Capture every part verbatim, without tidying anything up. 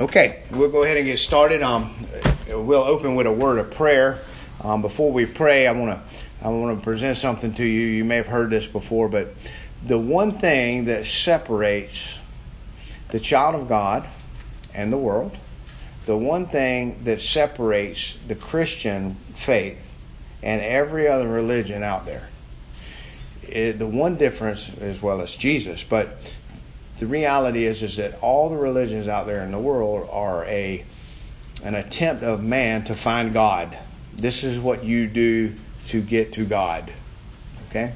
Okay, we'll go ahead and get started. Um, we'll open with a word of prayer. Um, before we pray, I want to I want to present something to you. You may have heard this before, but the one thing that separates the child of God and the world, the one thing that separates the Christian faith and every other religion out there, it, the one difference as well as Jesus, but the reality is is that all the religions out there in the world are a an attempt of man to find God. This is what you do to get to God. Okay?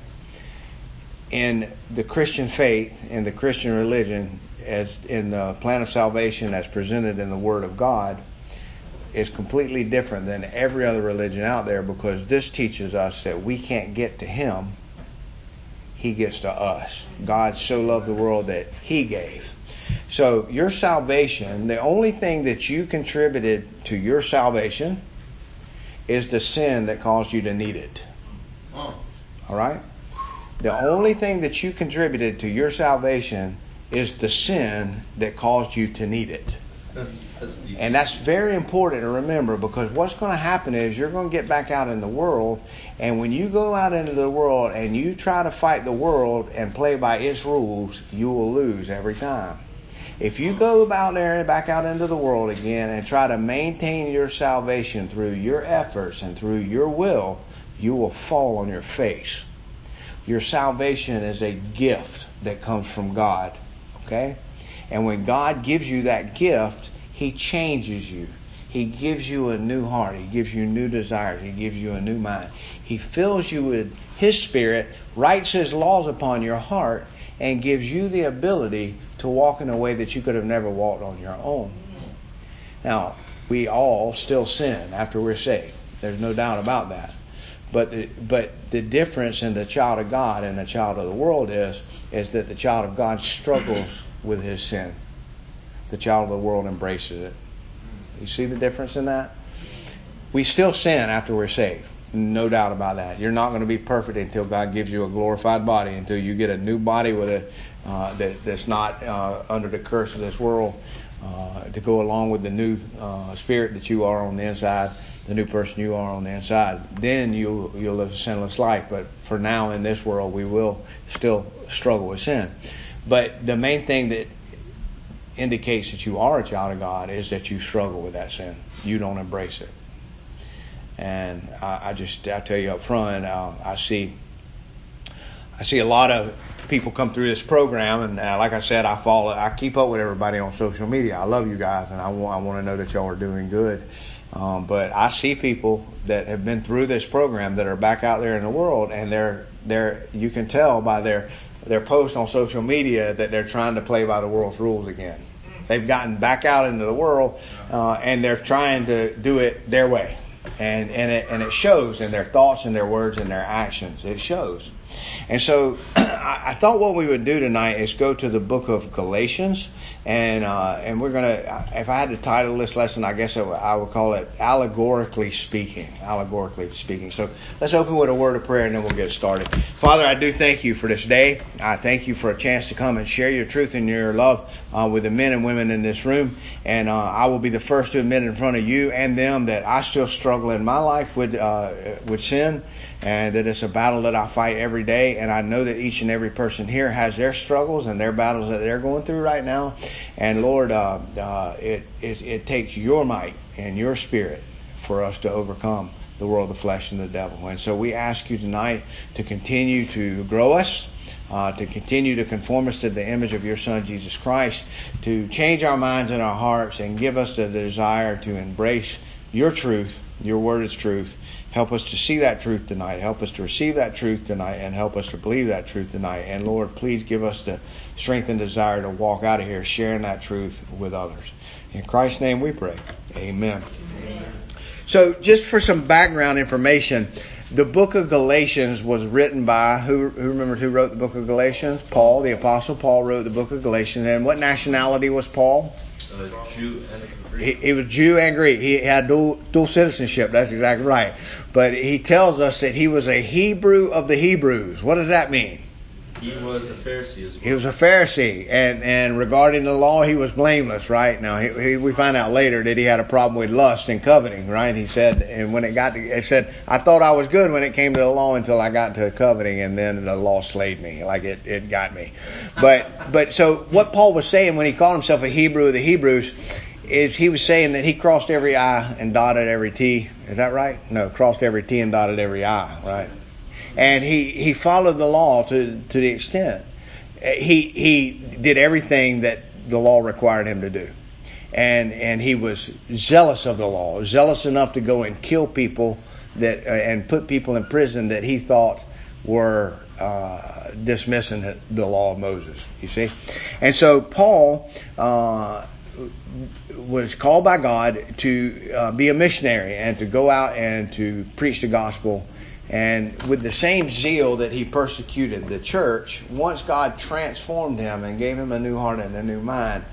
In the Christian faith, in the Christian religion, as in the plan of salvation as presented in the Word of God, is completely different than every other religion out there, because this teaches us that we can't get to Him. He gets to us. God so loved the world that He gave. So your salvation, the only thing that you contributed to your salvation is the sin that caused you to need it. All right? The only thing that you contributed to your salvation is the sin that caused you to need it. And that's very important to remember, because what's going to happen is you're going to get back out in the world, and when you go out into the world and you try to fight the world and play by its rules, you will lose every time. If you go out there and back out into the world again and try to maintain your salvation through your efforts and through your will, you will fall on your face. Your salvation is a gift that comes from God, okay? And when God gives you that gift, He changes you. He gives you a new heart. He gives you new desires. He gives you a new mind. He fills you with His Spirit, writes His laws upon your heart, and gives you the ability to walk in a way that you could have never walked on your own. Now, we all still sin after we're saved. There's no doubt about that. But the, but the difference in the child of God and the child of the world is, is that the child of God struggles with his sin. The child of the world embraces it. You see the difference in that? We still sin after we're saved. No doubt about that. You're not going to be perfect until God gives you a glorified body, until you get a new body with a uh, that, that's not uh, under the curse of this world, uh, to go along with the new uh, spirit that you are on the inside, the new person you are on the inside. Then you, you'll live a sinless life. But for now in this world, we will still struggle with sin. But the main thing that indicates that you are a child of God is that you struggle with that sin. You don't embrace it. And I, I just, I tell you up front, uh, I see I see a lot of people come through this program. And uh, like I said, I follow, I keep up with everybody on social media. I love you guys, and I want, I want to know that y'all are doing good. Um, but I see people that have been through this program that are back out there in the world, and they're, they're you can tell by their their posts on social media that they're trying to play by the world's rules again. They've gotten back out into the world, uh, and they're trying to do it their way. And and it, and it shows in their thoughts and their words and their actions. It shows. And so I thought what we would do tonight is go to the book of Galatians. And uh, and we're going to, if I had to title this lesson, I guess I would, I would call it Allegorically Speaking. Allegorically Speaking. So let's open with a word of prayer, and then we'll get started. Father, I do thank You for this day. I thank You for a chance to come and share Your truth and Your love uh, with the men and women in this room. And uh, I will be the first to admit in front of You and them that I still struggle in my life with uh, with sin, and that it's a battle that I fight every day. And I know that each and every person here has their struggles and their battles that they're going through right now. And Lord, uh, uh, it, it it takes Your might and Your Spirit for us to overcome the world, the flesh, and the devil. And so we ask You tonight to continue to grow us, uh, to continue to conform us to the image of Your Son, Jesus Christ, to change our minds and our hearts, and give us the desire to embrace Your truth. Your Word is truth. Help us to see that truth tonight. Help us to receive that truth tonight, and help us to believe that truth tonight. And Lord, please give us the strength and desire to walk out of here sharing that truth with others. In Christ's name we pray. Amen. Amen. So just for some background information, the book of Galatians was written by, who, who remembers who wrote the book of Galatians? Paul, the Apostle Paul wrote the book of Galatians. And what nationality was Paul? Uh, Jew and Greek. He, he was Jew and Greek. He had dual, dual citizenship. That's exactly right. But he tells us that he was a Hebrew of the Hebrews. What does that mean? He was a Pharisee as well. He was a Pharisee, and, and regarding the law, he was blameless, right? Now, he, he, we find out later that he had a problem with lust and coveting, right? He said, and when it got to, he said, I thought I was good when it came to the law until I got to coveting, and then the law slayed me, like it, it got me. But, but so what Paul was saying when he called himself a Hebrew of the Hebrews is he was saying that he crossed every I and dotted every T. Is that right? No, crossed every T and dotted every I, right? And he, he followed the law to to the extent. He he did everything that the law required him to do. And and he was zealous of the law, zealous enough to go and kill people that uh, and put people in prison that he thought were uh, dismissing the law of Moses, you see. And so Paul uh, was called by God to uh, be a missionary and to go out and to preach the gospel. And with the same zeal that he persecuted the church, once God transformed him and gave him a new heart and a new mind,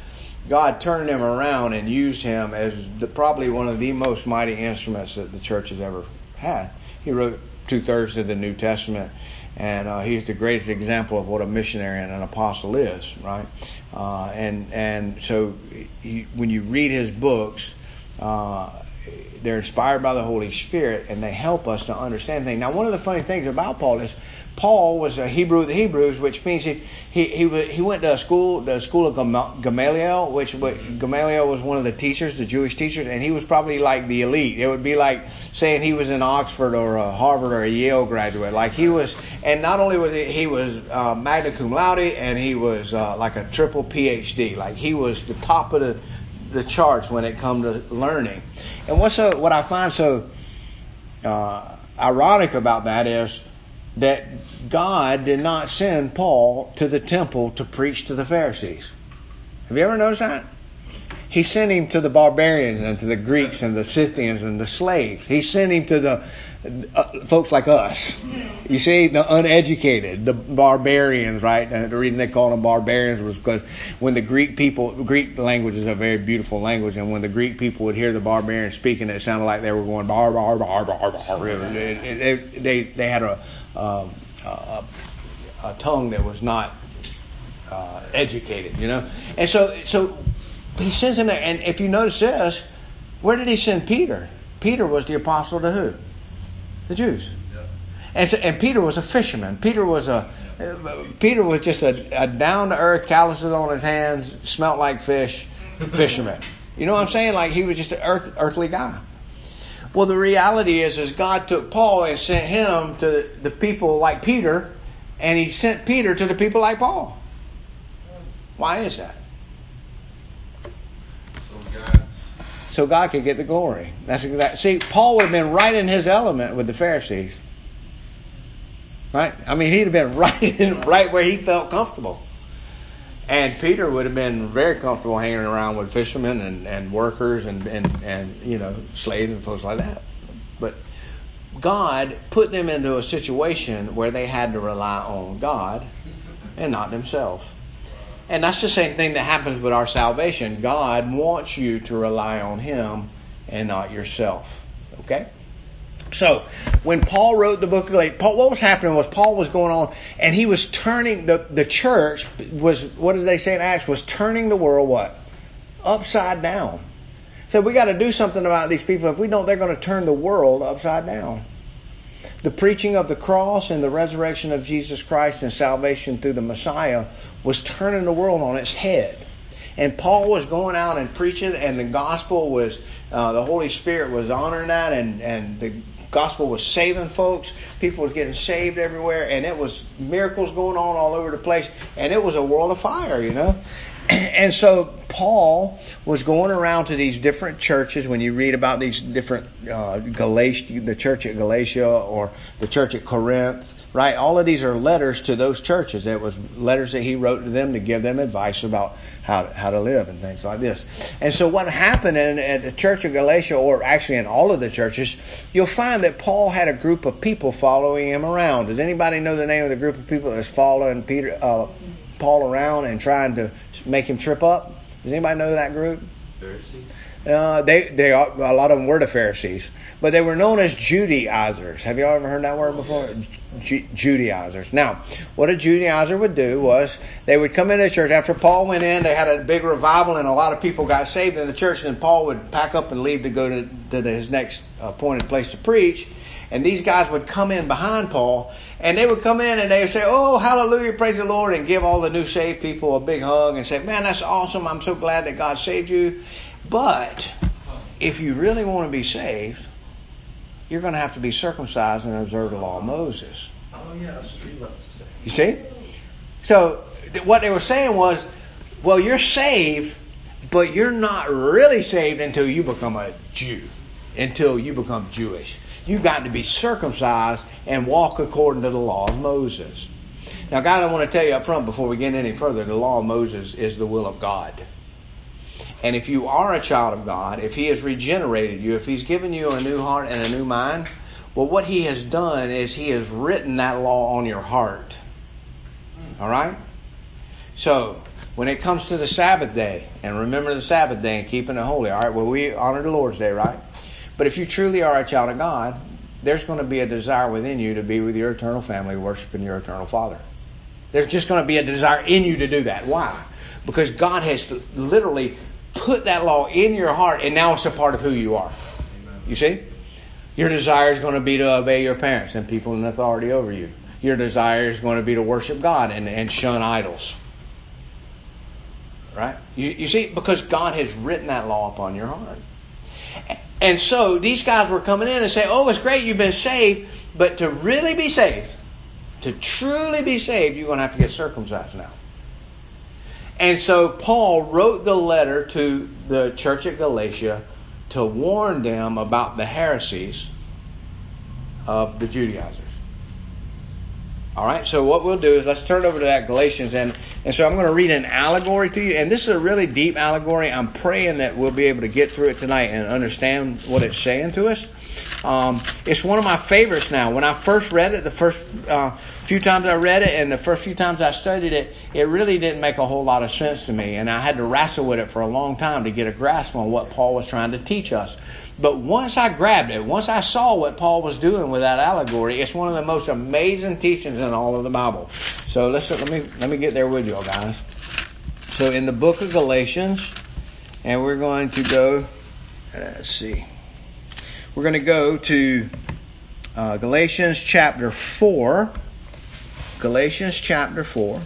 God turned him around and used him as the, probably one of the most mighty instruments that the church has ever had. He wrote two-thirds of the New Testament, and uh, he's the greatest example of what a missionary and an apostle is, right? Uh, and and so he, when you read his books, uh they're inspired by the Holy Spirit, and they help us to understand things. Now, one of the funny things about Paul is Paul was a Hebrew of the Hebrews, which means he he he, he went to a school, the school of Gamaliel, which Gamaliel was one of the teachers, the Jewish teachers, and he was probably like the elite. It would be like saying he was an Oxford or a Harvard or a Yale graduate. Like he was, and not only was he, he was uh, magna cum laude, and he was uh, like a triple P H D. Like he was the top of the the charts when it comes to learning. And what's so, what I find so uh, ironic about that is that God did not send Paul to the temple to preach to the Pharisees. Have you ever noticed that? He sent him to the barbarians and to the Greeks and the Scythians and the slaves. He sent him to the uh, folks like us. You see, the uneducated, the barbarians, right? And the reason they called them barbarians was because when the Greek people, Greek language is a very beautiful language, and when the Greek people would hear the barbarians speaking, it sounded like they were going bar, bar, bar, bar, bar. It, it, it, they, they had a, a, a, a tongue that was not uh, educated, you know? And so, so, he sends him there. And if you notice this, where did he send Peter? Peter was the apostle to who? The Jews. Yeah. And so, and Peter was a fisherman. Peter was a yeah. Peter was just a, a down-to-earth, calluses on his hands, smelt like fish, fisherman. You know what I'm saying? Like he was just an earth, earthly guy. Well, the reality is, is God took Paul and sent him to the people like Peter, and he sent Peter to the people like Paul. Why is that? So God could get the glory. That's exact. See, Paul would have been right in his element with the Pharisees, right? I mean, he'd have been right, in, right where he felt comfortable. And Peter would have been very comfortable hanging around with fishermen and, and workers and, and and you know slaves and folks like that. But God put them into a situation where they had to rely on God and not themselves. And that's the same thing that happens with our salvation. God wants you to rely on Him and not yourself. Okay? So, when Paul wrote the book of Galatians, Paul, what was happening was Paul was going on, and he was turning, the, the church was, what did they say in Acts, was turning the world what? Upside down. So, we got to do something about these people. If we don't, they're going to turn the world upside down. The preaching of the cross and the resurrection of Jesus Christ and salvation through the Messiah was turning the world on its head. And Paul was going out and preaching, and the gospel was, uh, the Holy Spirit was honoring that, and, and the gospel was saving folks. People was getting saved everywhere, and it was miracles going on all over the place, and it was a world of fire, you know. And so Paul was going around to these different churches. When you read about these different uh, Galatia, the church at Galatia or the church at Corinth, right? All of these are letters to those churches. It was letters that he wrote to them to give them advice about how to, how to live and things like this. And so what happened in, at the church of Galatia, or actually in all of the churches, you'll find that Paul had a group of people following him around. Does anybody know the name of the group of people that's following Peter? Uh, Paul around and trying to make him trip up? Does anybody know that group? Pharisees. Uh, they, they, a lot of them were the Pharisees, but they were known as Judaizers. Have you all ever heard that word before? Ju- Judaizers. Now, what a Judaizer would do was they would come into church. After Paul went in, they had a big revival, and a lot of people got saved in the church. And Paul would pack up and leave to go to, to the, his next appointed place to preach. And these guys would come in behind Paul, and they would come in and they would say, "Oh, hallelujah, praise the Lord," and give all the new saved people a big hug and say, "Man, that's awesome. I'm so glad that God saved you. But if you really want to be saved, you're going to have to be circumcised and observe the law of Moses." Oh, yeah, that's what you were about to say. You see? So th- what they were saying was, well, you're saved, but you're not really saved until you become a Jew, until you become Jewish. You've got to be circumcised and walk according to the law of Moses. Now, guys, I want to tell you up front before we get any further, the law of Moses is the will of God. And if you are a child of God, if He has regenerated you, if He's given you a new heart and a new mind, well, what He has done is He has written that law on your heart. All right? So, when it comes to the Sabbath day, and remember the Sabbath day and keeping it holy, all right, well, we honor the Lord's day, right? But if you truly are a child of God, there's going to be a desire within you to be with your eternal family, worshiping your eternal Father. There's just going to be a desire in you to do that. Why? Because God has literally put that law in your heart, and now it's a part of who you are. Amen. You see? Your desire is going to be to obey your parents and people in authority over you. Your desire is going to be to worship God and, and shun idols. Right? You, you see? Because God has written that law upon your heart. And so these guys were coming in and saying, "Oh, it's great, you've been saved, but to really be saved, to truly be saved, you're going to have to get circumcised now." And so Paul wrote the letter to the church at Galatia to warn them about the heresies of the Judaizers. All right, so what we'll do is let's turn over to that Galatians. And, and so I'm going to read an allegory to you. And this is a really deep allegory. I'm praying that we'll be able to get through it tonight and understand what it's saying to us. Um, it's one of my favorites now. When I first read it, the first uh, few times I read it and the first few times I studied it, it really didn't make a whole lot of sense to me. And I had to wrestle with it for a long time to get a grasp on what Paul was trying to teach us. But once I grabbed it, once I saw what Paul was doing with that allegory, it's one of the most amazing teachings in all of the Bible. So let's, let me let me get there with you all, guys. So in the book of Galatians, and we're going to go, let's see. We're going to go to uh, Galatians chapter four. Galatians chapter four.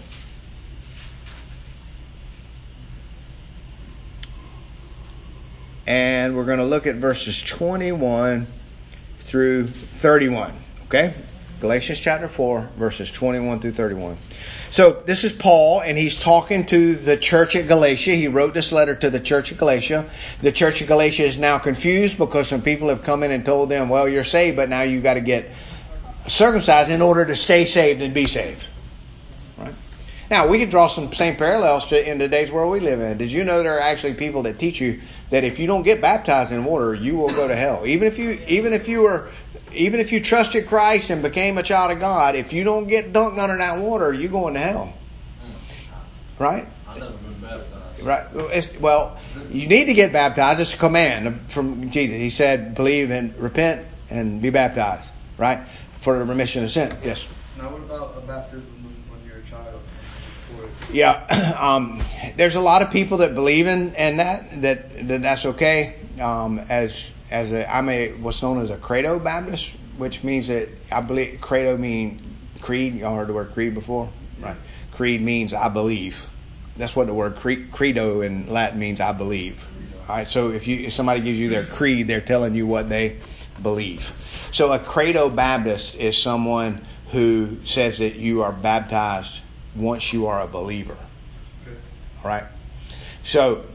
And we're going to look at verses twenty-one through thirty-one. Okay? Galatians chapter four, verses twenty-one through thirty-one. So this is Paul, and he's talking to the church at Galatia. He wrote this letter to the church at Galatia. The church at Galatia is now confused because some people have come in and told them, well, you're saved, but now you've got to get circumcised in order to stay saved and be saved. Right? Now, we can draw some same parallels to in today's world we live in. Did you know there are actually people that teach you that if you don't get baptized in water, you will go to hell? Even if you even if you were even if you trusted Christ and became a child of God, if you don't get dunked under that water, you're going to hell. Right? I've never been baptized. Right. It's, well, you need to get baptized. It's a command from Jesus. He said, "Believe and repent and be baptized." Right? For the remission of sin. Yes. Now, what about a baptism when you're a child? Yeah, um, there's a lot of people that believe in, in that, that, that that's okay. Um, as as a, I'm a what's known as a credo Baptist, which means that I believe credo means creed. Y'all heard the word creed before, right? Creed means I believe. That's what the word cre- credo in Latin means. I believe. All right. So if you if somebody gives you their creed, they're telling you what they believe. So a credo Baptist is someone who says that you are baptized once you are a believer. All right? So,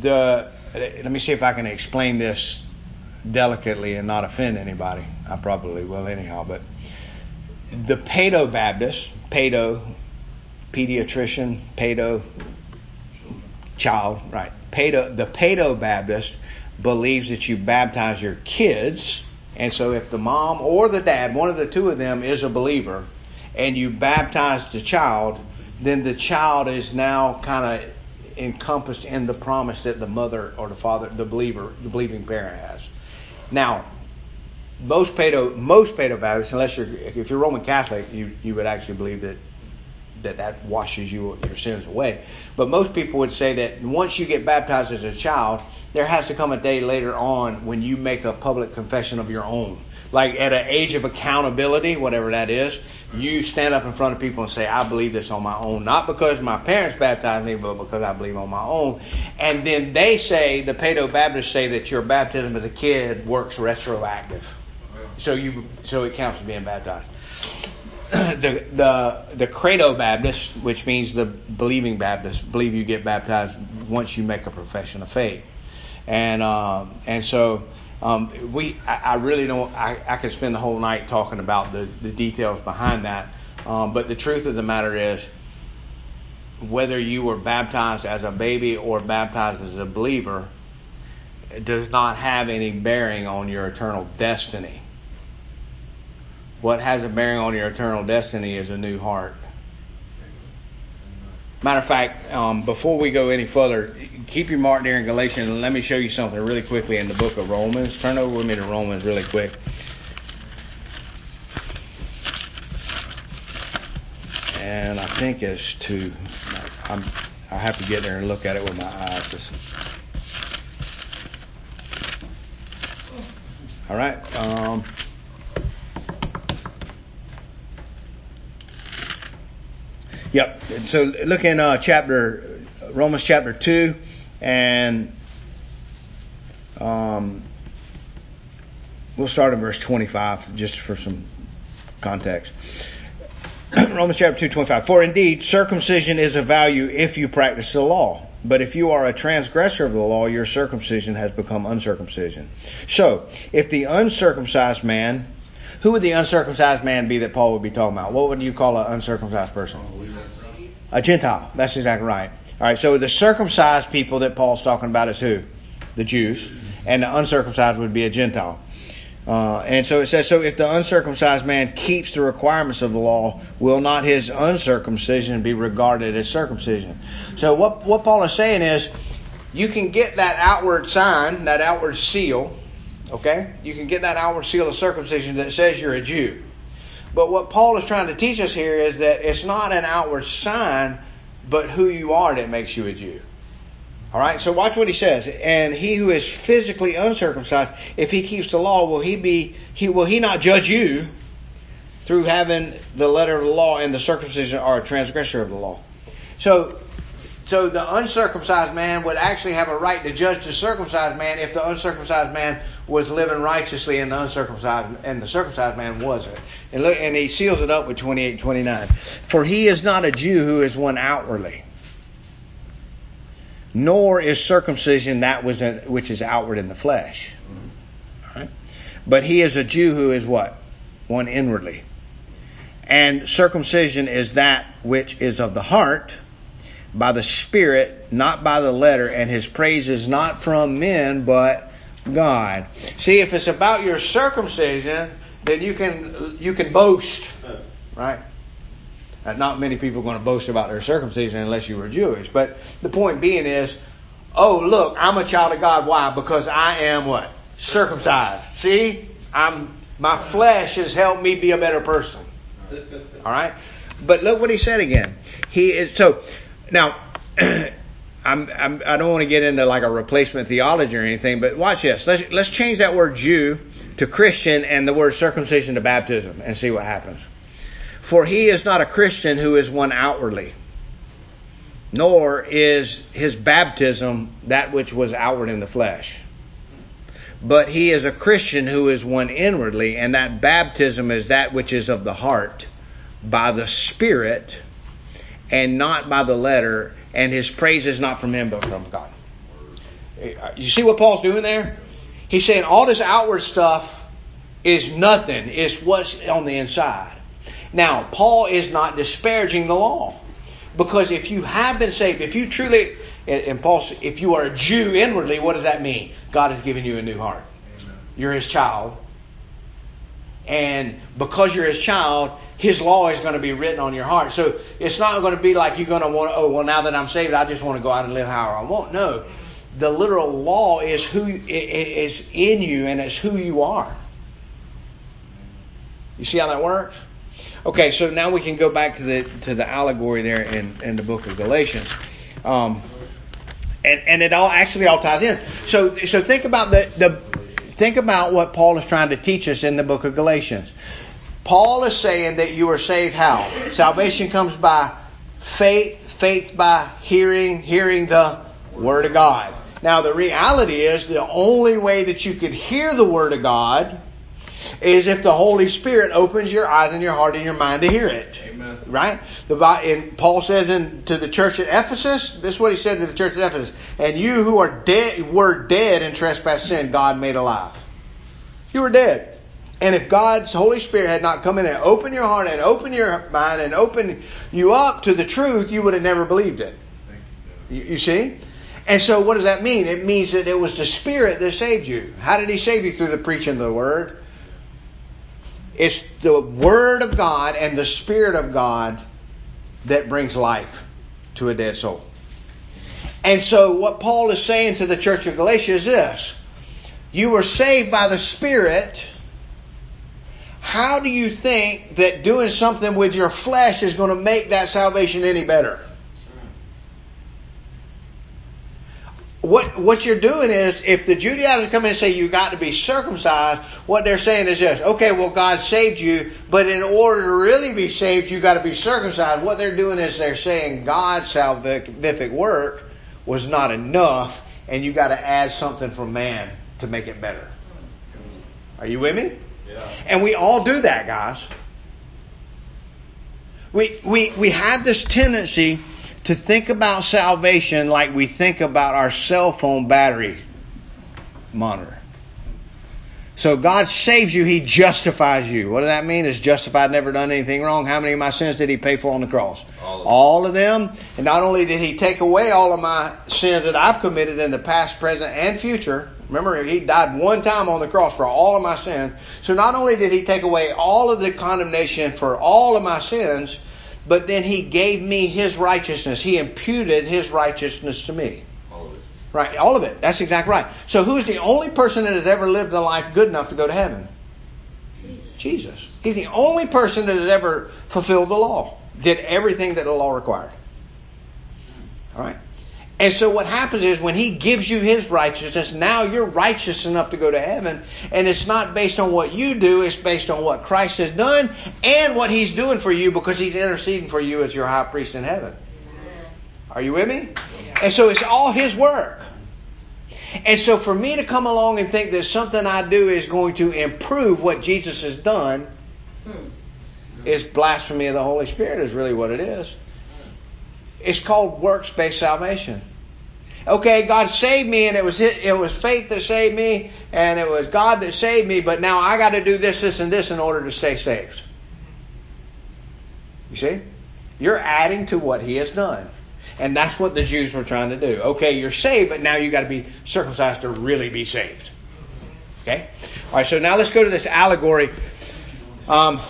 the let me see if I can explain this delicately and not offend anybody. I probably will anyhow. But the pedo Baptist, pedo, pediatrician, pedo, child, right? Pedo, the pedo Baptist believes that you baptize your kids. And so if the mom or the dad, one of the two of them is a believer, and you baptize the child, then the child is now kind of encompassed in the promise that the mother or the father, the believer, the believing parent has. Now, most paedo most paedobaptists, unless you're if you're Roman Catholic, you, you would actually believe that that that washes you your sins away. But most people would say that once you get baptized as a child, there has to come a day later on when you make a public confession of your own. Like at an age of accountability, whatever that is, you stand up in front of people and say, I believe this on my own. Not because my parents baptized me, but because I believe on my own. And then they say, the paedobaptists say that your baptism as a kid works retroactive. So you, so it counts as being baptized. The the the credo-baptists, which means the believing Baptists, believe you get baptized once you make a profession of faith. And um, and so... Um, we, I, I really don't. I, I could spend the whole night talking about the, the details behind that, um, but the truth of the matter is, whether you were baptized as a baby or baptized as a believer, it does not have any bearing on your eternal destiny. What has a bearing on your eternal destiny is a new heart. Matter of fact, um, before we go any further, keep your mark there in Galatians, and let me show you something really quickly in the book of Romans. Turn over with me to Romans really quick. And I think it's two. I'm, I have to get there and look at it with my eyes. Just... All right. Um... Yep. So look in uh, chapter Romans chapter two, and um, we'll start in verse twenty-five just for some context. Romans chapter two, twenty-five. For indeed, circumcision is of value if you practice the law. But if you are a transgressor of the law, your circumcision has become uncircumcision. So if the uncircumcised man... Who would the uncircumcised man be that Paul would be talking about? What would you call an uncircumcised person? A Gentile. That's exactly right. All right, so the circumcised people that Paul's talking about is who? The Jews. And the uncircumcised would be a Gentile. Uh, and so it says, so if the uncircumcised man keeps the requirements of the law, will not his uncircumcision be regarded as circumcision? So what, what Paul is saying is, you can get that outward sign, that outward seal, okay? You can get that outward seal of circumcision that says you're a Jew. But what Paul is trying to teach us here is that it's not an outward sign, but who you are that makes you a Jew. All right? So watch what he says. And he who is physically uncircumcised, if he keeps the law, will he be he will he not judge you through having the letter of the law and the circumcision or a transgressor of the law? So So the uncircumcised man would actually have a right to judge the circumcised man if the uncircumcised man was living righteously and the uncircumcised and the circumcised man wasn't. And look, and he seals it up with twenty-eight, twenty-nine. For he is not a Jew who is one outwardly, nor is circumcision that was in, which is outward in the flesh. All right? But he is a Jew who is what? One inwardly. And circumcision is that which is of the heart, by the Spirit, not by the letter, and his praise is not from men, but God. See, if it's about your circumcision, then you can you can boast, right? Not many people are going to boast about their circumcision unless you were Jewish. But the point being is, oh, look, I'm a child of God. Why? Because I am what? Circumcised. See? I'm my flesh has helped me be a better person. All right? But look what he said again. He is... so. Now, I'm, I'm, I don't want to get into like a replacement theology or anything, but watch this. Let's, let's change that word Jew to Christian and the word circumcision to baptism and see what happens. For he is not a Christian who is one outwardly, nor is his baptism that which was outward in the flesh. But he is a Christian who is one inwardly, and that baptism is that which is of the heart by the Spirit, and not by the letter, and his praise is not from him, but from God. You see what Paul's doing there? He's saying all this outward stuff is nothing. It's what's on the inside. Now, Paul is not disparaging the law. Because if you have been saved, if you truly, and Paul, if you are a Jew inwardly, what does that mean? God has given you a new heart. Amen. You're his child. And because you're his child, his law is going to be written on your heart. So it's not going to be like you're going to want to, oh, well, now that I'm saved, I just want to go out and live however I want. No, the literal law is who is in you, and it's who you are. You see how that works? Okay, so now we can go back to the to the allegory there in, in the book of Galatians. Um, and, and it all actually all ties in. So so think about the, the think about what Paul is trying to teach us in the book of Galatians. Paul is saying that you are saved how? Salvation comes by faith, faith by hearing, hearing the Word of God. Now the reality is the only way that you could hear the Word of God is if the Holy Spirit opens your eyes and your heart and your mind to hear it. Amen. Right? The, and Paul says in, to the church at Ephesus, this is what he said to the church at Ephesus, and you who are dead were dead in trespass sin, God made alive. You were dead. And if God's Holy Spirit had not come in and opened your heart and opened your mind and opened you up to the truth, you would have never believed it. You, you see? And so what does that mean? It means that it was the Spirit that saved you. How did He save you? Through the preaching of the Word. It's the Word of God and the Spirit of God that brings life to a dead soul. And so what Paul is saying to the church of Galatia is this. You were saved by the Spirit. How do you think that doing something with your flesh is going to make that salvation any better? What what you're doing is, if the Judaizers come in and say you got to be circumcised, what they're saying is this: okay, well, God saved you, but in order to really be saved, you got to be circumcised. What they're doing is they're saying God's salvific work was not enough, and you got to add something from man to make it better. Are you with me? Yeah. And we all do that, guys. We we we have this tendency to think about salvation like we think about our cell phone battery monitor. So God saves you, He justifies you. What does that mean? It's justified, never done anything wrong. How many of my sins did He pay for on the cross? All of them. All of them. And not only did He take away all of my sins that I've committed in the past, present, and future. Remember, He died one time on the cross for all of my sins. So not only did He take away all of the condemnation for all of my sins, but then He gave me His righteousness. He imputed His righteousness to me. All of it. Right, all of it. That's exactly right. So who's the only person that has ever lived a life good enough to go to heaven? Jesus. Jesus. He's the only person that has ever fulfilled the law. Did everything that the law required. All right. And so what happens is when He gives you His righteousness, now you're righteous enough to go to heaven. And it's not based on what you do. It's based on what Christ has done and what He's doing for you, because He's interceding for you as your high priest in heaven. Are you with me? And so it's all His work. And so for me to come along and think that something I do is going to improve what Jesus has done is blasphemy of the Holy Spirit, is really what it is. It's called works-based salvation. Okay, God saved me, and it was it, it was faith that saved me, and it was God that saved me, but now I got to do this, this, and this in order to stay saved. You see? You're adding to what He has done. And that's what the Jews were trying to do. Okay, you're saved, but now you got to be circumcised to really be saved. Okay? All right, so now let's go to this allegory. Um,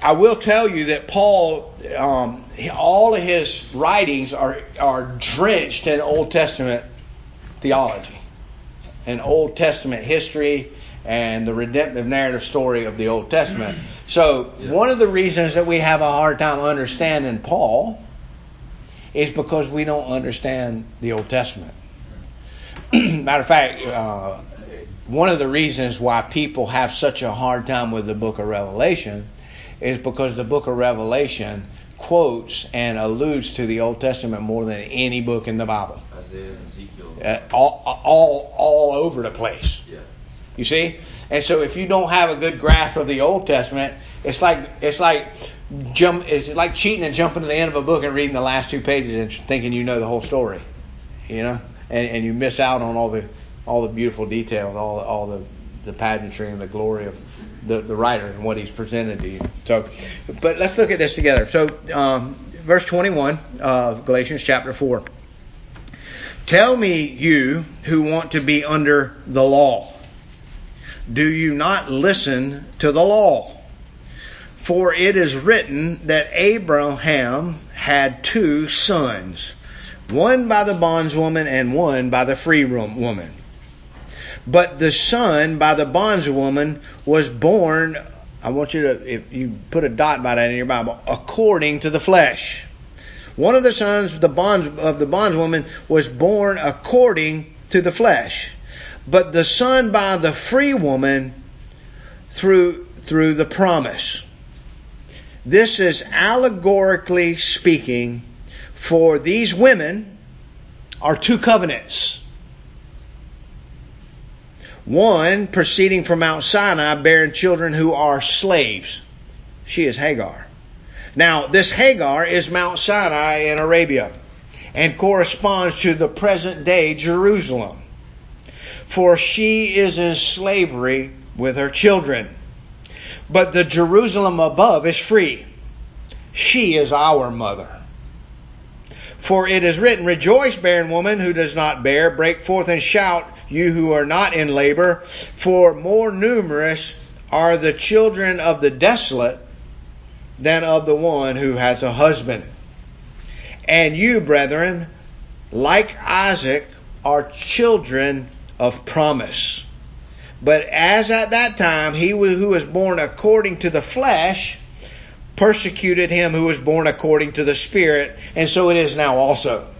I will tell you that Paul... Um, all of his writings are, are drenched in Old Testament theology and Old Testament history and the redemptive narrative story of the Old Testament. So yeah. One of the reasons that we have a hard time understanding Paul is because we don't understand the Old Testament. Matter of fact, uh, one of the reasons why people have such a hard time with the book of Revelation is because the book of Revelation quotes and alludes to the Old Testament more than any book in the Bible. Isaiah, Ezekiel. Uh, all, all, all over the place. Yeah. You see? And so if you don't have a good grasp of the Old Testament, it's like it's like jump it's like cheating and jumping to the end of a book and reading the last two pages and thinking you know the whole story. You know? And and you miss out on all the all the beautiful details, all all the, the pageantry and the glory of The, the writer and what he's presented to you. So, but let's look at this together. So, um, verse twenty-one of Galatians chapter four. Tell me, you who want to be under the law, do you not listen to the law? For it is written that Abraham had two sons, one by the bondswoman and one by the free woman. But the son by the bondswoman was born, I want you to, if you put a dot by that in your Bible, according to the flesh. One of the sons the bonds, of the bondswoman was born according to the flesh. But the son by the free woman through through the promise. This is allegorically speaking, for these women are two covenants. One proceeding from Mount Sinai, bearing children who are slaves. She is Hagar. Now, this Hagar is Mount Sinai in Arabia and corresponds to the present day Jerusalem. For she is in slavery with her children. But the Jerusalem above is free. She is our mother. For it is written, rejoice, barren woman who does not bear. Break forth and shout, you who are not in labor. For more numerous are the children of the desolate than of the one who has a husband. And you, brethren, like Isaac, are children of promise. But as at that time he who was born according to the flesh persecuted him who was born according to the Spirit, and so it is now also.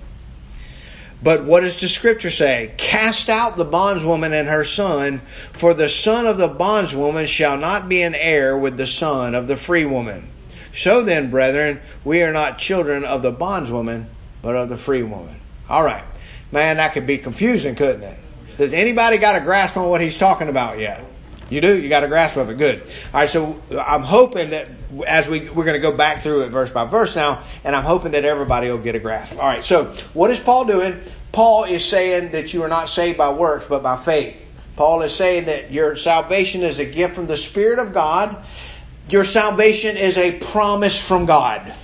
But what does the Scripture say? Cast out the bondswoman and her son, for the son of the bondswoman shall not be an heir with the son of the free woman. So then, brethren, we are not children of the bondswoman, but of the free woman. All right. Man, that could be confusing, couldn't it? Does anybody got a grasp on what he's talking about yet? You do? You got a grasp of it. Good. All right, so I'm hoping that as we, we're going to go back through it verse by verse now, and I'm hoping that everybody will get a grasp. All right, so what is Paul doing? Paul is saying that you are not saved by works, but by faith. Paul is saying that your salvation is a gift from the Spirit of God. Your salvation is a promise from God.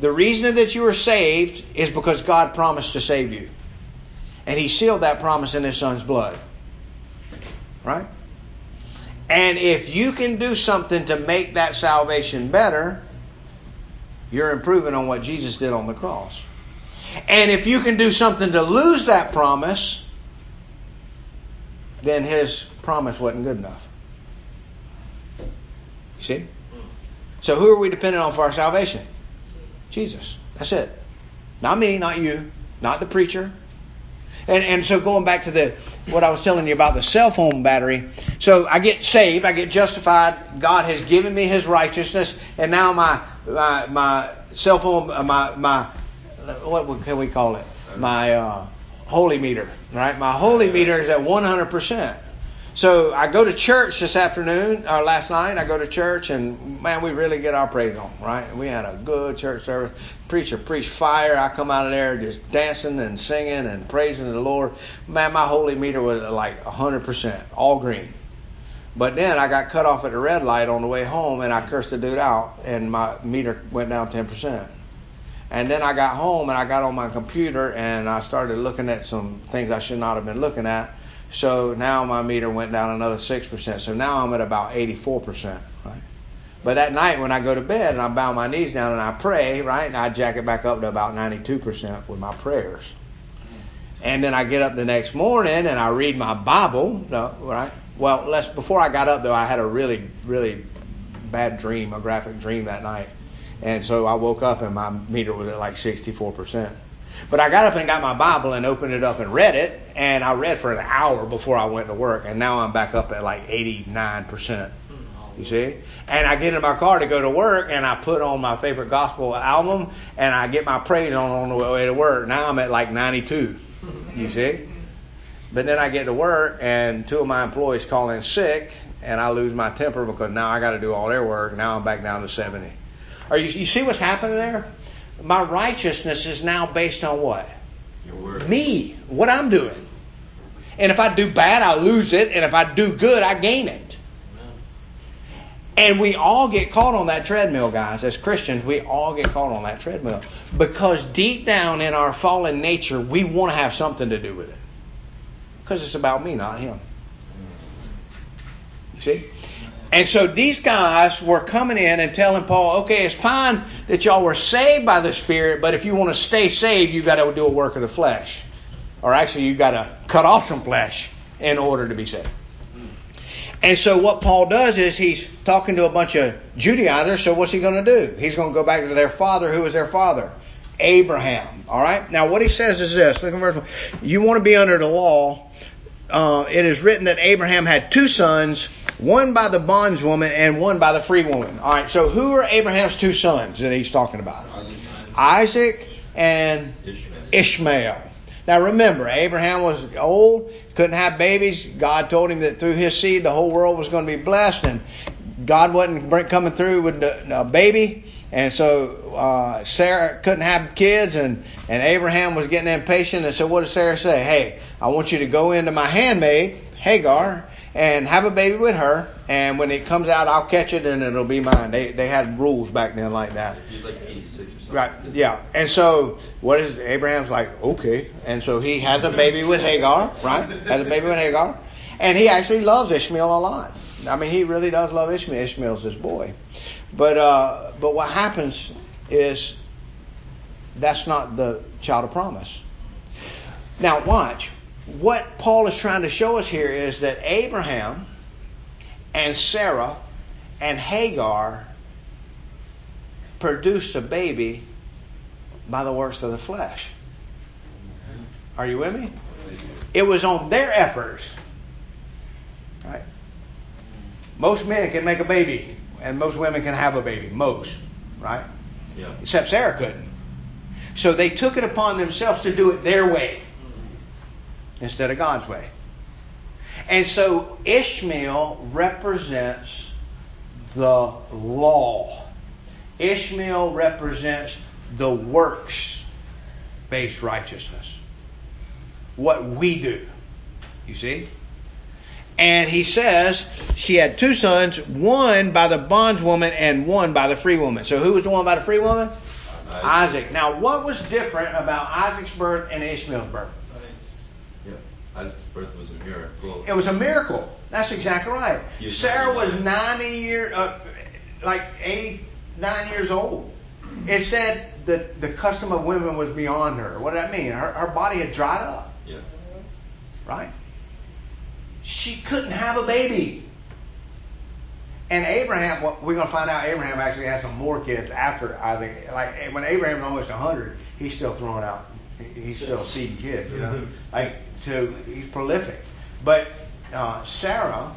The reason that you are saved is because God promised to save you. And he sealed that promise in his son's blood. Right? And if you can do something to make that salvation better, you're improving on what Jesus did on the cross. And if you can do something to lose that promise, then his promise wasn't good enough. You see? So who are we dependent on for our salvation? Jesus. That's it. Not me, not you, not the preacher. And, and so going back to the what I was telling you about the cell phone battery. So I get saved. I get justified. God has given me his righteousness. And now my my, my cell phone, my, my, what can we call it? My uh, holy meter, right? My holy meter is at one hundred percent. So I go to church this afternoon, or last night. I go to church, and, man, we really get our praise on, right? We had a good church service. Preacher preached fire. I come out of there just dancing and singing and praising the Lord. Man, my holy meter was like one hundred percent, all green. But then I got cut off at the red light on the way home, and I cursed the dude out, and my meter went down ten percent. And then I got home, and I got on my computer, and I started looking at some things I should not have been looking at. So now my meter went down another six percent. So now I'm at about eighty-four percent, right? But at night when I go to bed and I bow my knees down and I pray, right, and I jack it back up to about ninety-two percent with my prayers. And then I get up the next morning and I read my Bible, right? Well, let's, before I got up, though, I had a really, really bad dream, a graphic dream that night. And so I woke up and my meter was at like sixty-four percent. But I got up and got my Bible and opened it up and read it. And I read for an hour before I went to work. And now I'm back up at like eighty-nine percent. You see? And I get in my car to go to work. And I put on my favorite gospel album. And I get my praise on on the way to work. Now I'm at like ninety-two. You see? But then I get to work. And two of my employees call in sick. And I lose my temper because now I got to do all their work. Now I'm back down to seventy. Are you, you see what's happening there? My righteousness is now based on what? Your word. Me, what I'm doing. And if I do bad, I lose it. And if I do good, I gain it. Amen. And we all get caught on that treadmill, guys. As Christians, we all get caught on that treadmill. Because deep down in our fallen nature, we want to have something to do with it. Because it's about me, not him. You see? And so these guys were coming in and telling Paul, okay, it's fine that y'all were saved by the Spirit, but if you want to stay saved, you've got to do a work of the flesh. Or actually, you've got to cut off some flesh in order to be saved. And so what Paul does is he's talking to a bunch of Judaizers, so what's he going to do? He's going to go back to their father. Who was their father? Abraham. All right? Now what he says is this. Look at verse one. You want to be under the law. Uh, it is written that Abraham had two sons, one by the bondswoman and one by the free woman. All right, so who are Abraham's two sons that he's talking about? Isaac and Ishmael. Now remember, Abraham was old, couldn't have babies. God told him that through his seed the whole world was going to be blessed, and God wasn't coming through with a baby. And so uh, Sarah couldn't have kids, and, and Abraham was getting impatient. And so what did Sarah say? Hey, I want you to go into my handmaid, Hagar, and have a baby with her. And when it comes out, I'll catch it, and it'll be mine. They they had rules back then like that. He's like eighty-six or something. Right, yeah. And so what is Abraham's like, okay. And so he has a baby with Hagar, right? Has a baby with Hagar. And he actually loves Ishmael a lot. I mean, he really does love Ishmael. Ishmael's his boy. But uh, but what happens is that's not the child of promise. Now watch. What Paul is trying to show us here is that Abraham and Sarah and Hagar produced a baby by the works of the flesh. Are you with me? It was on their efforts. Right? Most men can make a baby, and most women can have a baby. Most, right? Yeah. Except Sarah couldn't. So they took it upon themselves to do it their way instead of God's way. And so Ishmael represents the law. Ishmael represents the works-based righteousness. What we do. You see? And he says she had two sons, one by the bondswoman and one by the free woman. So who was the one by the free woman? Isaac. Isaac. Now what was different about Isaac's birth and Ishmael's birth? Isaac's birth was a miracle. It was a miracle. That's exactly right. Sarah was ninety years, uh, like eighty-nine years old. It said that the custom of women was beyond her. What did that mean? Her, her body had dried up. Yeah. Right? She couldn't have a baby. And Abraham, well, we're going to find out Abraham actually had some more kids after Isaac. Like when Abraham was almost one hundred, he's still throwing out. He's still a seed kid, you know. Like, so he's prolific. But uh, Sarah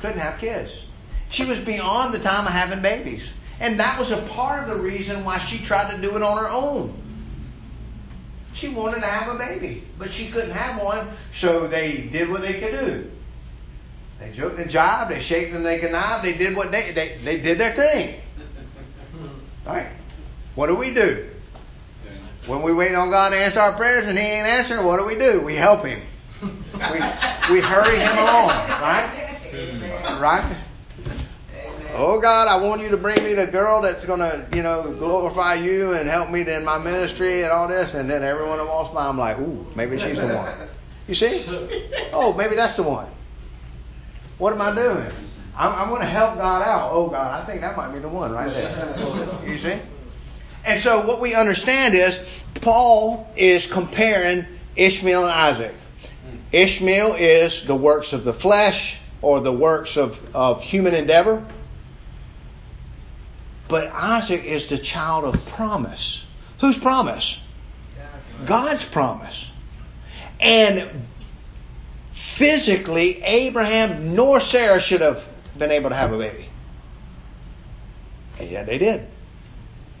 couldn't have kids. She was beyond the time of having babies. And that was a part of the reason why she tried to do it on her own. She wanted to have a baby, but she couldn't have one, so they did what they could do. They joked and jived, they shaped and they connived, they did what they they, they did their thing. All right. What do we do? When we wait on God to answer our prayers and He ain't answering, what do we do? We help Him. We, we hurry Him along, right? Amen. Right? Amen. Oh God, I want you to bring me the girl that's going to, you know, glorify you and help me in my ministry and all this. And then everyone that walks by, I'm like, ooh, maybe she's the one. You see? Oh, maybe that's the one. What am I doing? I'm, I'm going to help God out. Oh God, I think that might be the one right there. You see? And so what we understand is Paul is comparing Ishmael and Isaac. Ishmael is the works of the flesh or the works of, of human endeavor. But Isaac is the child of promise. Whose promise? God's promise. And physically, Abraham nor Sarah should have been able to have a baby. And yet they did.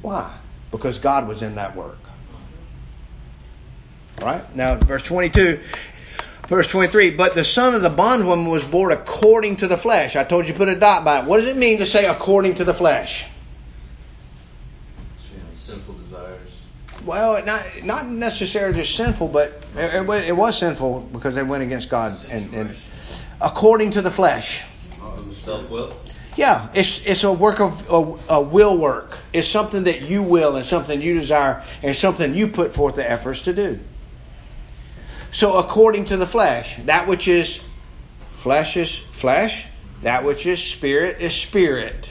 Why? Because God was in that work. All right? Now, verse twenty-two, verse twenty-three. But the son of the bondwoman was born according to the flesh. I told you put a dot by it. What does it mean to say according to the flesh? Sinful desires. Well, not not necessarily just sinful, but it, it, it was sinful because they went against God. And, and according to the flesh. Self-will. Yeah, it's it's a work of a, a will work. It's something that you will and something you desire and something you put forth the efforts to do. So according to the flesh, that which is flesh is flesh, That which is spirit is spirit.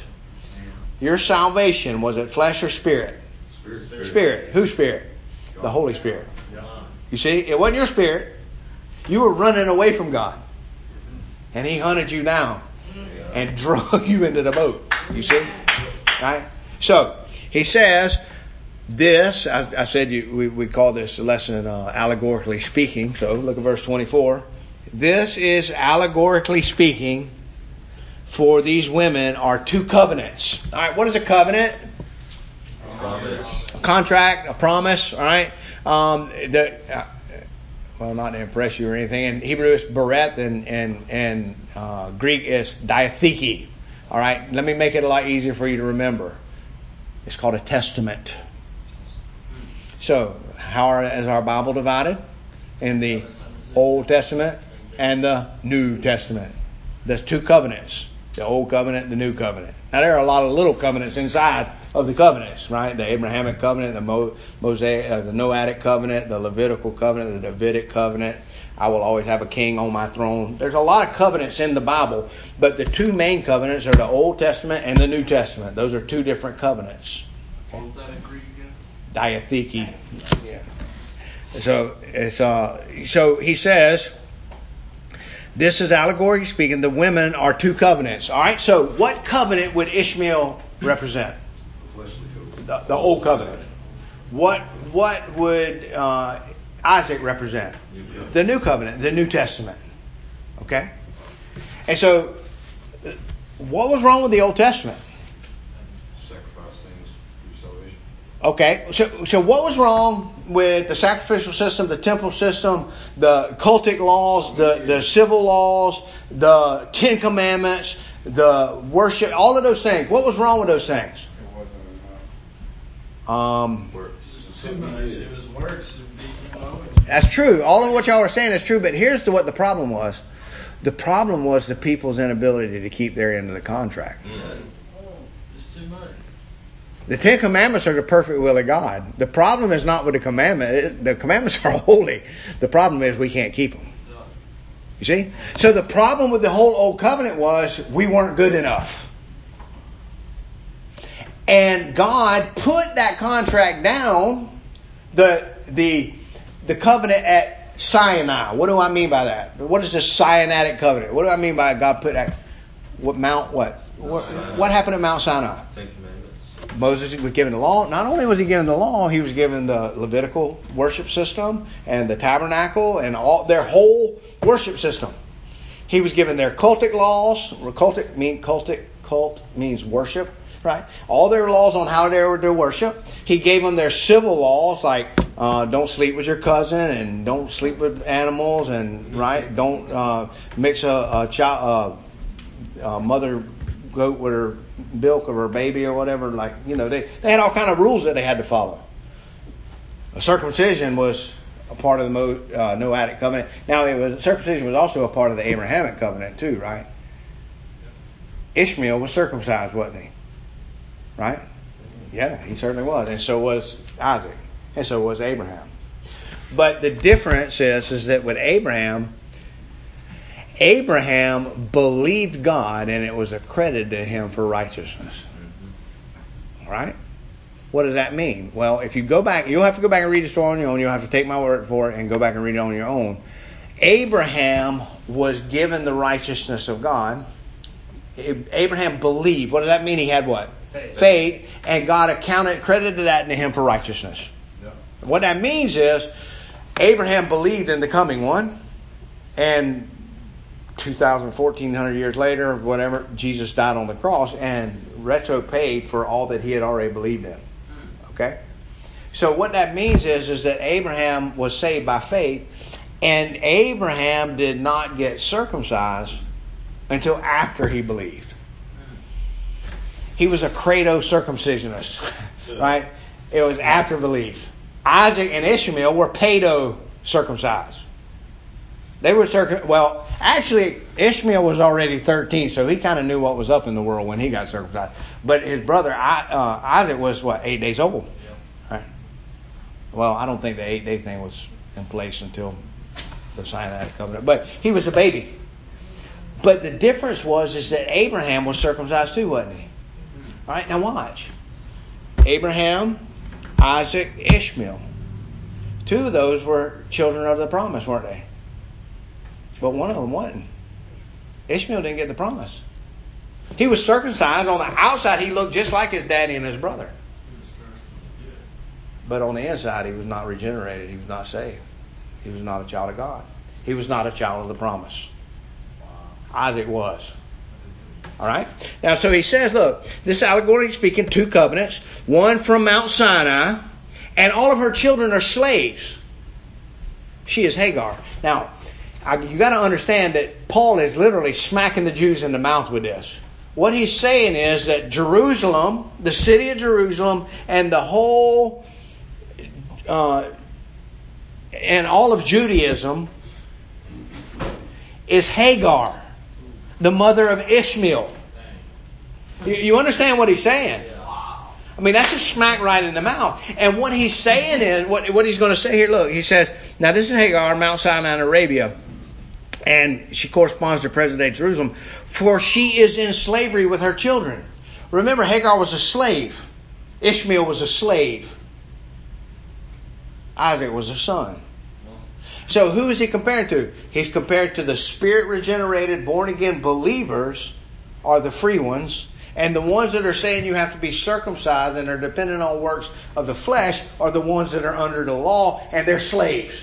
Your salvation, was it flesh or spirit? Spirit. Spirit. Spirit. Whose spirit? God. The Holy Spirit. God. You see, it wasn't your spirit. You were running away from God. And He hunted you down. Yeah. And drug you into the boat. You see? Right? So, he says... This, I, I said you, we, we call this a lesson uh, allegorically speaking. So look at verse twenty-four. This is allegorically speaking, for these women are two covenants. All right, what is a covenant? Promise. A contract, a promise, all right? Um, the, uh, well, not to impress you or anything. In Hebrew, it's bereth, and, and, and uh, Greek is diatheke. All right, let me make it a lot easier for you to remember. It's called a testament. So, how are, is our Bible divided? In the Old Testament and the New Testament. There's two covenants. The Old Covenant and the New Covenant. Now, there are a lot of little covenants inside of the covenants, right? The Abrahamic Covenant, the Mo, Mosaic, uh, the Noahic Covenant, the Levitical Covenant, the Davidic Covenant. I will always have a king on my throne. There's a lot of covenants in the Bible, but the two main covenants are the Old Testament and the New Testament. Those are two different covenants. Okay. Diatheke. Yeah. So it's uh so he says, this is allegorically speaking, the women are two covenants. All right, so what covenant would Ishmael represent? The, the old covenant. What what would uh, Isaac represent? The new covenant, the New Testament. Okay? And so what was wrong with the Old Testament? Okay, so so what was wrong with the sacrificial system, the temple system, the cultic laws, the, the civil laws, the Ten Commandments, the worship, all of those things? What was wrong with those things? It wasn't enough. Um, works. It was works. That's true. All of what y'all are saying is true, but here's the, what the problem was. The problem was the people's inability to keep their end of the contract. Yeah. Oh, it's too much. The Ten Commandments are the perfect will of God. The problem is not with the commandment. The commandments are holy. The problem is we can't keep them. You see? So the problem with the whole Old Covenant was we weren't good enough. And God put that contract down, the the the covenant at Sinai. What do I mean by that? What is the Sinaitic covenant? What do I mean by God put that? What Mount? What? What, what happened at Mount Sinai? Moses was given the law. Not only was he given the law, he was given the Levitical worship system and the tabernacle and all their whole worship system. He was given their cultic laws. Cultic mean cultic cult means worship, right? All their laws on how they were to worship. He gave them their civil laws, like uh, don't sleep with your cousin and don't sleep with animals, and right, don't uh, mix a, a child, uh, a mother goat with her milk of her baby or whatever. Like, you know, they, they had all kind of rules that they had to follow. A circumcision was a part of the Mo, uh, Noahic covenant. Now, it was circumcision was also a part of the Abrahamic covenant too, right? Ishmael was circumcised, wasn't he? Right? Yeah, he certainly was. And so was Isaac. And so was Abraham. But the difference is, is that with Abraham... Abraham believed God, and it was accredited to him for righteousness. All right? What does that mean? Well, if you go back, you'll have to go back and read the story on your own. You'll have to take my word for it and go back and read it on your own. Abraham was given the righteousness of God. Abraham believed. What does that mean? He had what? Faith. Faith, and God accounted, credited that to him for righteousness. Yeah. What that means is Abraham believed in the coming one, and two thousand, fourteen hundred years later, whatever, Jesus died on the cross and retro paid for all that he had already believed in. Okay? So what that means is, is that Abraham was saved by faith, and Abraham did not get circumcised until after he believed. He was a credo-circumcisionist, right? It was after belief. Isaac and Ishmael were paido-circumcised. They were circum. Well, actually, Ishmael was already thirteen, so he kind of knew what was up in the world when he got circumcised. But his brother uh, Isaac was what, eight days old. Yeah. Right. Well, I don't think the eight-day thing was in place until the Sinai covenant. But he was a baby. But the difference was is that Abraham was circumcised too, wasn't he? All right, now watch. Abraham, Isaac, Ishmael. Two of those were children of the promise, weren't they? But one of them wasn't. Ishmael didn't get the promise. He was circumcised. On the outside, he looked just like his daddy and his brother. But on the inside, he was not regenerated. He was not saved. He was not a child of God. He was not a child of the promise. Isaac was. All right? Now, so he says, look, this allegory is speaking two covenants. One from Mount Sinai, and all of her children are slaves. She is Hagar. Now, you got to understand that Paul is literally smacking the Jews in the mouth with this. What he's saying is that Jerusalem, the city of Jerusalem, and the whole, uh, and all of Judaism is Hagar, the mother of Ishmael. You, you understand what he's saying? I mean, that's a smack right in the mouth. And what he's saying is, what, what he's going to say here, look, he says, now this is Hagar, Mount Sinai in Arabia. And she corresponds to present-day Jerusalem. For she is in slavery with her children. Remember, Hagar was a slave. Ishmael was a slave. Isaac was a son. So who is he compared to? He's compared to the spirit-regenerated, born-again believers, or the free ones. And the ones that are saying you have to be circumcised and are dependent on works of the flesh are the ones that are under the law, and they're slaves.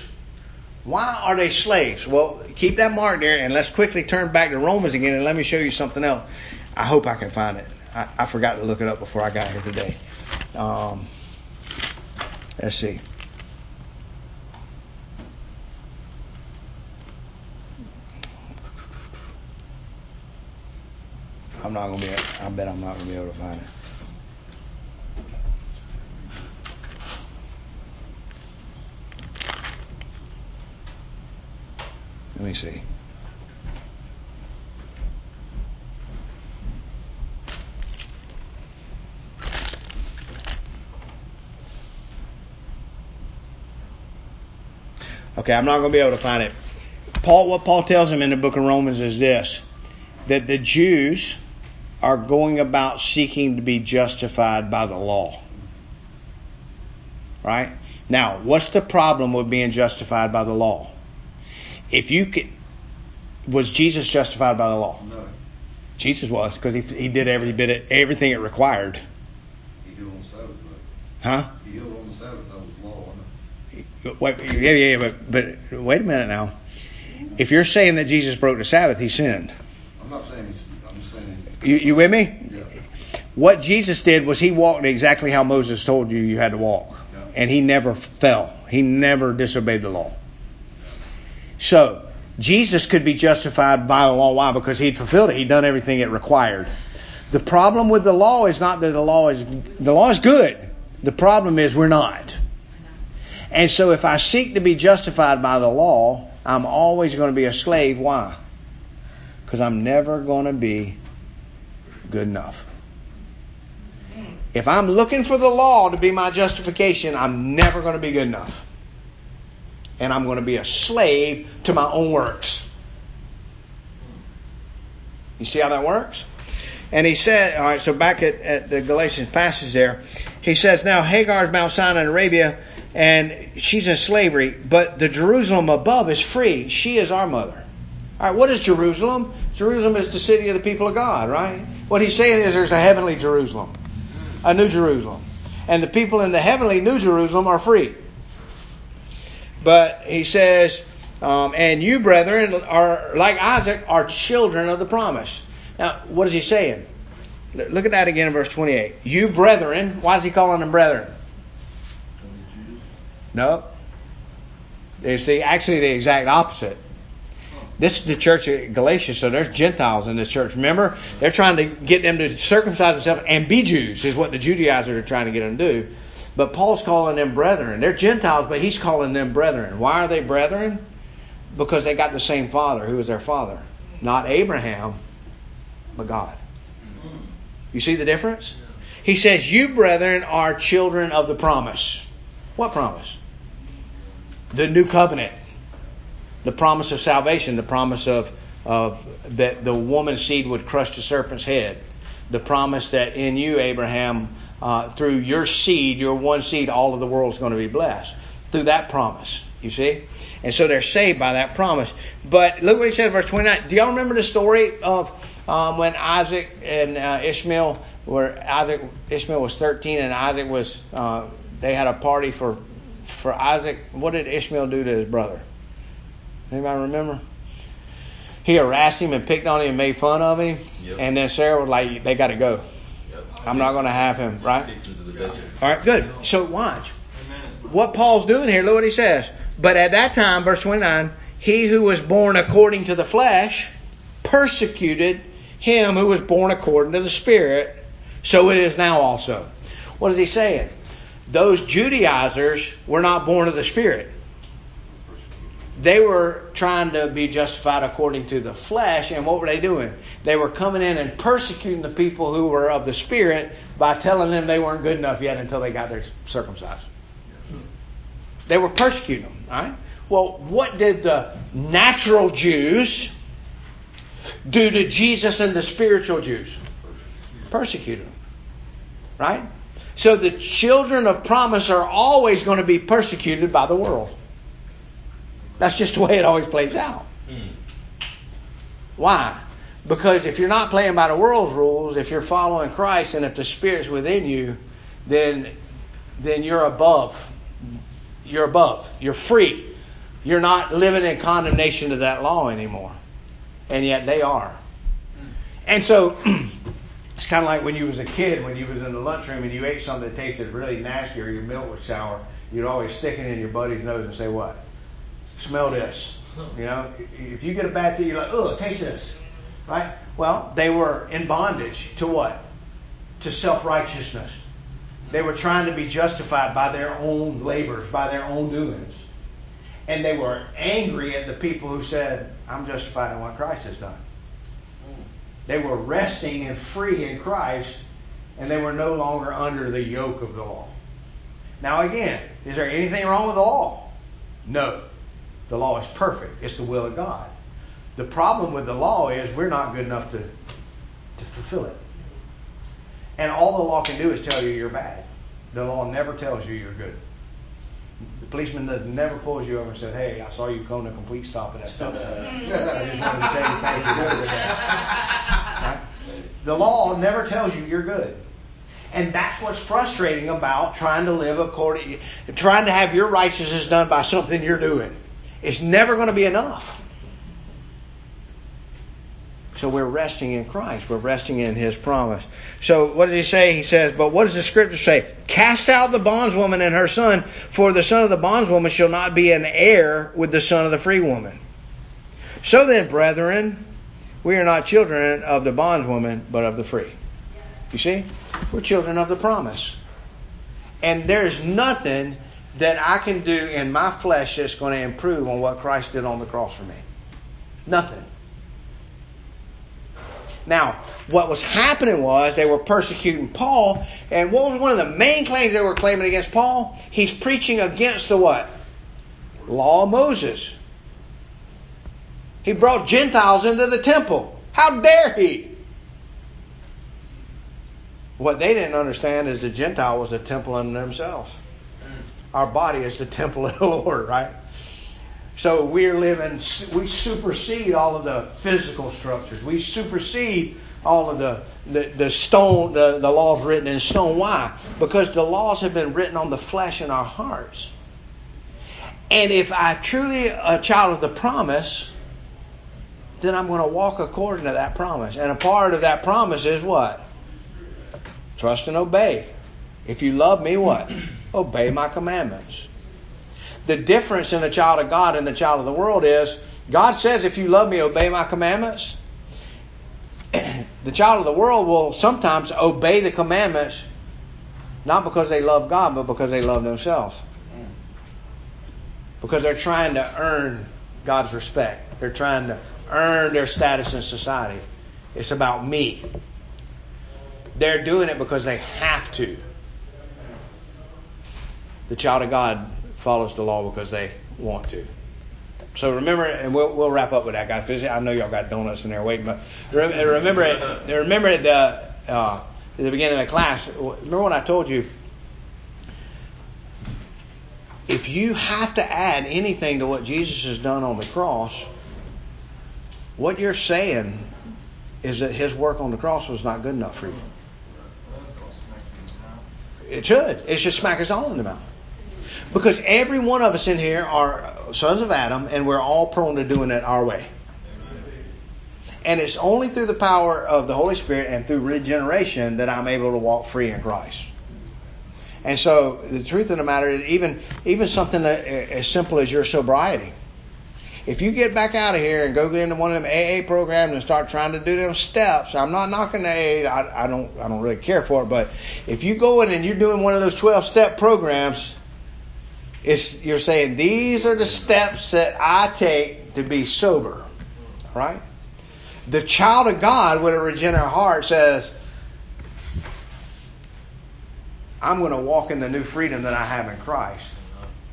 Why are they slaves? Well, keep that mark there, and let's quickly turn back to Romans again, and let me show you something else. I hope I can find it. I, I forgot to look it up before I got here today. Um, let's see. I'm not gonna be. I bet I'm not gonna be able to find it. Let me see. Okay, I'm not gonna be able to find it. Paul, what Paul tells him in the book of Romans is this: that the Jews are going about seeking to be justified by the law. Right? Now, what's the problem with being justified by the law? If you could, was Jesus justified by the law? No. Jesus was, because he, he did every bit of, everything it required. He healed on the Sabbath, though. Huh? He healed on the Sabbath, that was the law, wasn't it? Wait, yeah, yeah, but, but wait a minute now. If you're saying that Jesus broke the Sabbath, he sinned. I'm not saying he sinned. You, you with me? Yeah. What Jesus did was he walked exactly how Moses told you you had to walk. Yeah. And he never fell. He never disobeyed the law. Yeah. So, Jesus could be justified by the law. Why? Because he'd fulfilled it. He'd done everything it required. The problem with the law is not that the law is, the law is good. The problem is we're not. And so if I seek to be justified by the law, I'm always going to be a slave. Why? Because I'm never going to be good enough. If I'm looking for the law to be my justification, I'm never going to be good enough. And I'm going to be a slave to my own works. You see how that works? And he said, all right, so back at, at the Galatians passage there, he says, now Hagar's Mount Sinai in Arabia, and she's in slavery, but the Jerusalem above is free. She is our mother. All right, what is Jerusalem? Jerusalem is the city of the people of God, right? What he's saying is there's a heavenly Jerusalem, a new Jerusalem. And the people in the heavenly new Jerusalem are free. But he says, um, and you, brethren, are like Isaac, are children of the promise. Now, what is he saying? Look at that again in verse twenty-eight. You, brethren, why is he calling them brethren? No. You see, actually the exact opposite. This is the church at Galatia, so there's Gentiles in this church. Remember, they're trying to get them to circumcise themselves and be Jews is what the Judaizers are trying to get them to do. But Paul's calling them brethren. They're Gentiles, but he's calling them brethren. Why are they brethren? Because they got the same father. Who was their father? Not Abraham, but God. You see the difference? He says, you brethren are children of the promise. What promise? The new covenant. The promise of salvation, the promise of of that the woman's seed would crush the serpent's head. The promise that in you, Abraham, uh, through your seed, your one seed, all of the world is going to be blessed. Through that promise, you see? And so they're saved by that promise. But look what he says in verse twenty-nine. Do y'all remember the story of um, when Isaac and uh, Ishmael were, Isaac, Ishmael was thirteen and Isaac was, uh, they had a party for, for Isaac. What did Ishmael do to his brother? Anybody remember? He harassed him and picked on him and made fun of him. Yep. And then Sarah was like, they got to go. Yep. I'm not going to have him, right? All right, good. So watch. What Paul's doing here, look what he says. But at that time, verse twenty-nine, he who was born according to the flesh persecuted him who was born according to the Spirit. So it is now also. What is he saying? Those Judaizers were not born of the Spirit. They were trying to be justified according to the flesh. And what were they doing? They were coming in and persecuting the people who were of the Spirit by telling them they weren't good enough yet until they got their circumcised. They were persecuting them. All right? Well, what did the natural Jews do to Jesus and the spiritual Jews? Persecuted them. Right? So the children of promise are always going to be persecuted by the world. That's just the way it always plays out. Mm. Why? Because if you're not playing by the world's rules, if you're following Christ, and if the Spirit's within you, then then you're above. You're above. You're free. You're not living in condemnation to that law anymore. And yet they are. Mm. And so it's kind of like when you was a kid, when you was in the lunchroom and you ate something that tasted really nasty or your milk was sour, you'd always stick it in your buddy's nose and say what? Smell this. You know, if you get a bad thing, you're like, oh, taste this. Right? Well, they were in bondage to what? To self-righteousness. They were trying to be justified by their own labors, by their own doings. And they were angry at the people who said, I'm justified in what Christ has done. They were resting and free in Christ, and they were no longer under the yoke of the law. Now again, is there anything wrong with the law? No. The law is perfect. It's the will of God. The problem with the law is we're not good enough to, to fulfill it. And all the law can do is tell you you're bad. The law never tells you you're good. The policeman never pulls you over and says, hey, I saw you come to a complete stop at that stop sign. I just wanted to tell you thank you for that. Right? The law never tells you you're good. And that's what's frustrating about trying to live according, trying to have your righteousness done by something you're doing. It's never going to be enough. So we're resting in Christ. We're resting in His promise. So what does He say? He says, but what does the Scripture say? Cast out the bondswoman and her son, for the son of the bondswoman shall not be an heir with the son of the free woman. So then, brethren, we are not children of the bondswoman, but of the free. You see? We're children of the promise. And there's nothing that I can do in my flesh that's going to improve on what Christ did on the cross for me. Nothing. Now, what was happening was they were persecuting Paul. And what was one of the main claims they were claiming against Paul? He's preaching against the what? Law of Moses. He brought Gentiles into the temple. How dare he? What they didn't understand is the Gentile was a temple unto themselves. Our body is the temple of the Lord, right? So we're living, we supersede all of the physical structures. We supersede all of the, the, the stone, the, the laws written in stone. Why? Because the laws have been written on the flesh in our hearts. And if I'm truly a child of the promise, then I'm going to walk according to that promise. And a part of that promise is what? Trust and obey. If you love me, what? Obey my commandments. The difference in the child of God and the child of the world is God says, if you love me, obey my commandments. The child of the world will sometimes obey the commandments not because they love God, but because they love themselves. Because they're trying to earn God's respect. They're trying to earn their status in society. It's about me. They're doing it because they have to. The child of God follows the law because they want to. So remember, and we'll, we'll wrap up with that, guys, because I know y'all got donuts in there waiting. But remember, it, remember at the, uh, at the beginning of the class, remember when I told you, if you have to add anything to what Jesus has done on the cross, what you're saying is that his work on the cross was not good enough for you. It should. It should smack us all in the mouth. Because every one of us in here are sons of Adam, and we're all prone to doing it our way. And it's only through the power of the Holy Spirit and through regeneration that I'm able to walk free in Christ. And so the truth of the matter is, even, even something that, as simple as your sobriety. If you get back out of here and go into one of them A A programs and start trying to do them steps, I'm not knocking the A A. I, I don't I don't really care for it. But if you go in and you're doing one of those twelve-step programs, it's, you're saying, these are the steps that I take to be sober. All right? The child of God with a regenerate heart says, I'm going to walk in the new freedom that I have in Christ.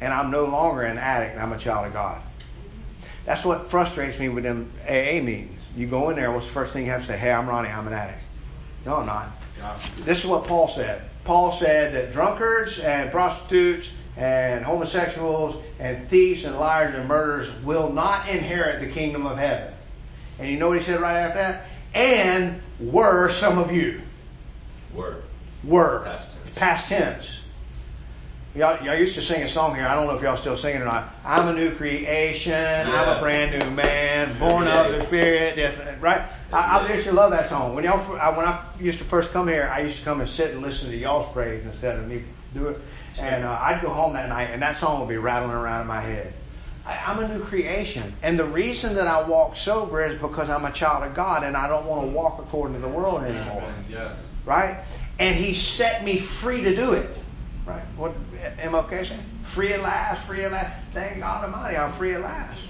And I'm no longer an addict. I'm a child of God. That's what frustrates me with them A A meetings. You go in there, what's the first thing you have to say? Hey, I'm Ronnie, I'm an addict. No, I'm not. This is what Paul said. Paul said that drunkards and prostitutes and homosexuals and thieves and liars and murderers will not inherit the kingdom of heaven. And you know what he said right after that? And were some of you. Were. Were. Past tense. Past tense. Y'all, y'all used to sing a song here. I don't know if y'all still sing it or not. I'm a new creation. Yeah. I'm a brand new man, born yeah. of the Spirit. Yes, right? Yeah. I, I used to love that song. When y'all, I, when I used to first come here, I used to come and sit and listen to y'all's praise instead of me do it. And uh, I'd go home that night, and that song would be rattling around in my head. I, I'm a new creation, and the reason that I walk sober is because I'm a child of God, and I don't want to walk according to the world anymore. Yes. Right? And He set me free to do it. Right? What M L K said? Free at last, free at last. Thank God Almighty, I'm free at last.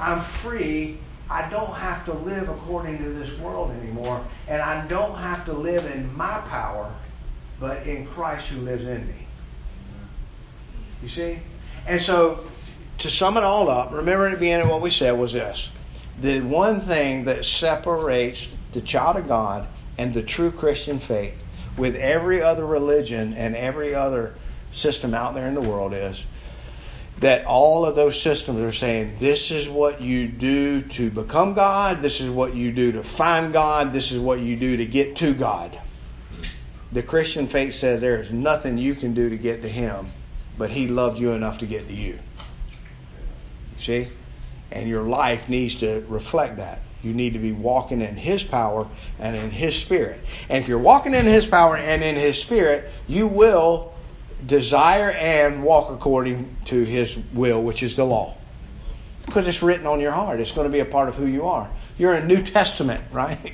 I'm free. I don't have to live according to this world anymore. And I don't have to live in my power, but in Christ who lives in me. You see? And so, to sum it all up, remember at the beginning what we said was this. The one thing that separates the child of God and the true Christian faith with every other religion and every other system out there in the world is that all of those systems are saying, this is what you do to become God, this is what you do to find God, this is what you do to get to God. The Christian faith says there is nothing you can do to get to Him, but He loved you enough to get to you. You see? And your life needs to reflect that. You need to be walking in His power and in His Spirit. And if you're walking in His power and in His Spirit, you will desire and walk according to His will, which is the law. Because it's written on your heart. It's going to be a part of who you are. You're a New Testament, right?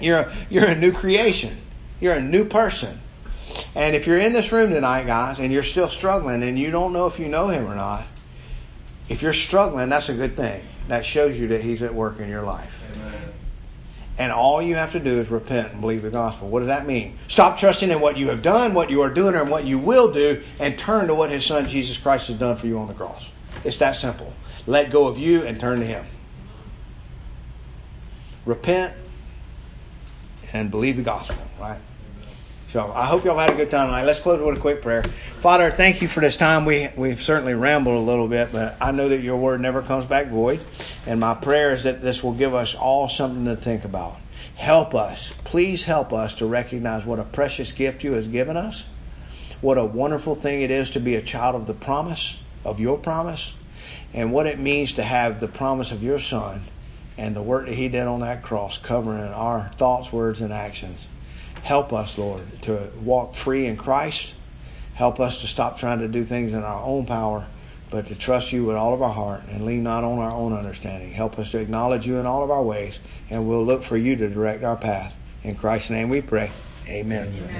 You're a, you're a new creation. You're a new person. And if you're in this room tonight, guys, and you're still struggling and you don't know if you know Him or not, if you're struggling, that's a good thing. That shows you that He's at work in your life. Amen. And all you have to do is repent and believe the gospel. What does that mean? Stop trusting in what you have done, what you are doing, or what you will do, and turn to what His Son Jesus Christ has done for you on the cross. It's that simple. Let go of you and turn to Him. Repent and believe the gospel, right? So I hope y'all had a good time tonight. Let's close with a quick prayer. Father, thank you for this time. We, we've certainly rambled a little bit, but I know that your word never comes back void. And my prayer is that this will give us all something to think about. Help us. Please help us to recognize what a precious gift you have given us. What a wonderful thing it is to be a child of the promise, of your promise. And what it means to have the promise of your Son and the work that He did on that cross covering our thoughts, words, and actions. Help us, Lord, to walk free in Christ. Help us to stop trying to do things in our own power, but to trust you with all of our heart and lean not on our own understanding. Help us to acknowledge you in all of our ways, and we'll look for you to direct our path. In Christ's name we pray. Amen. Amen.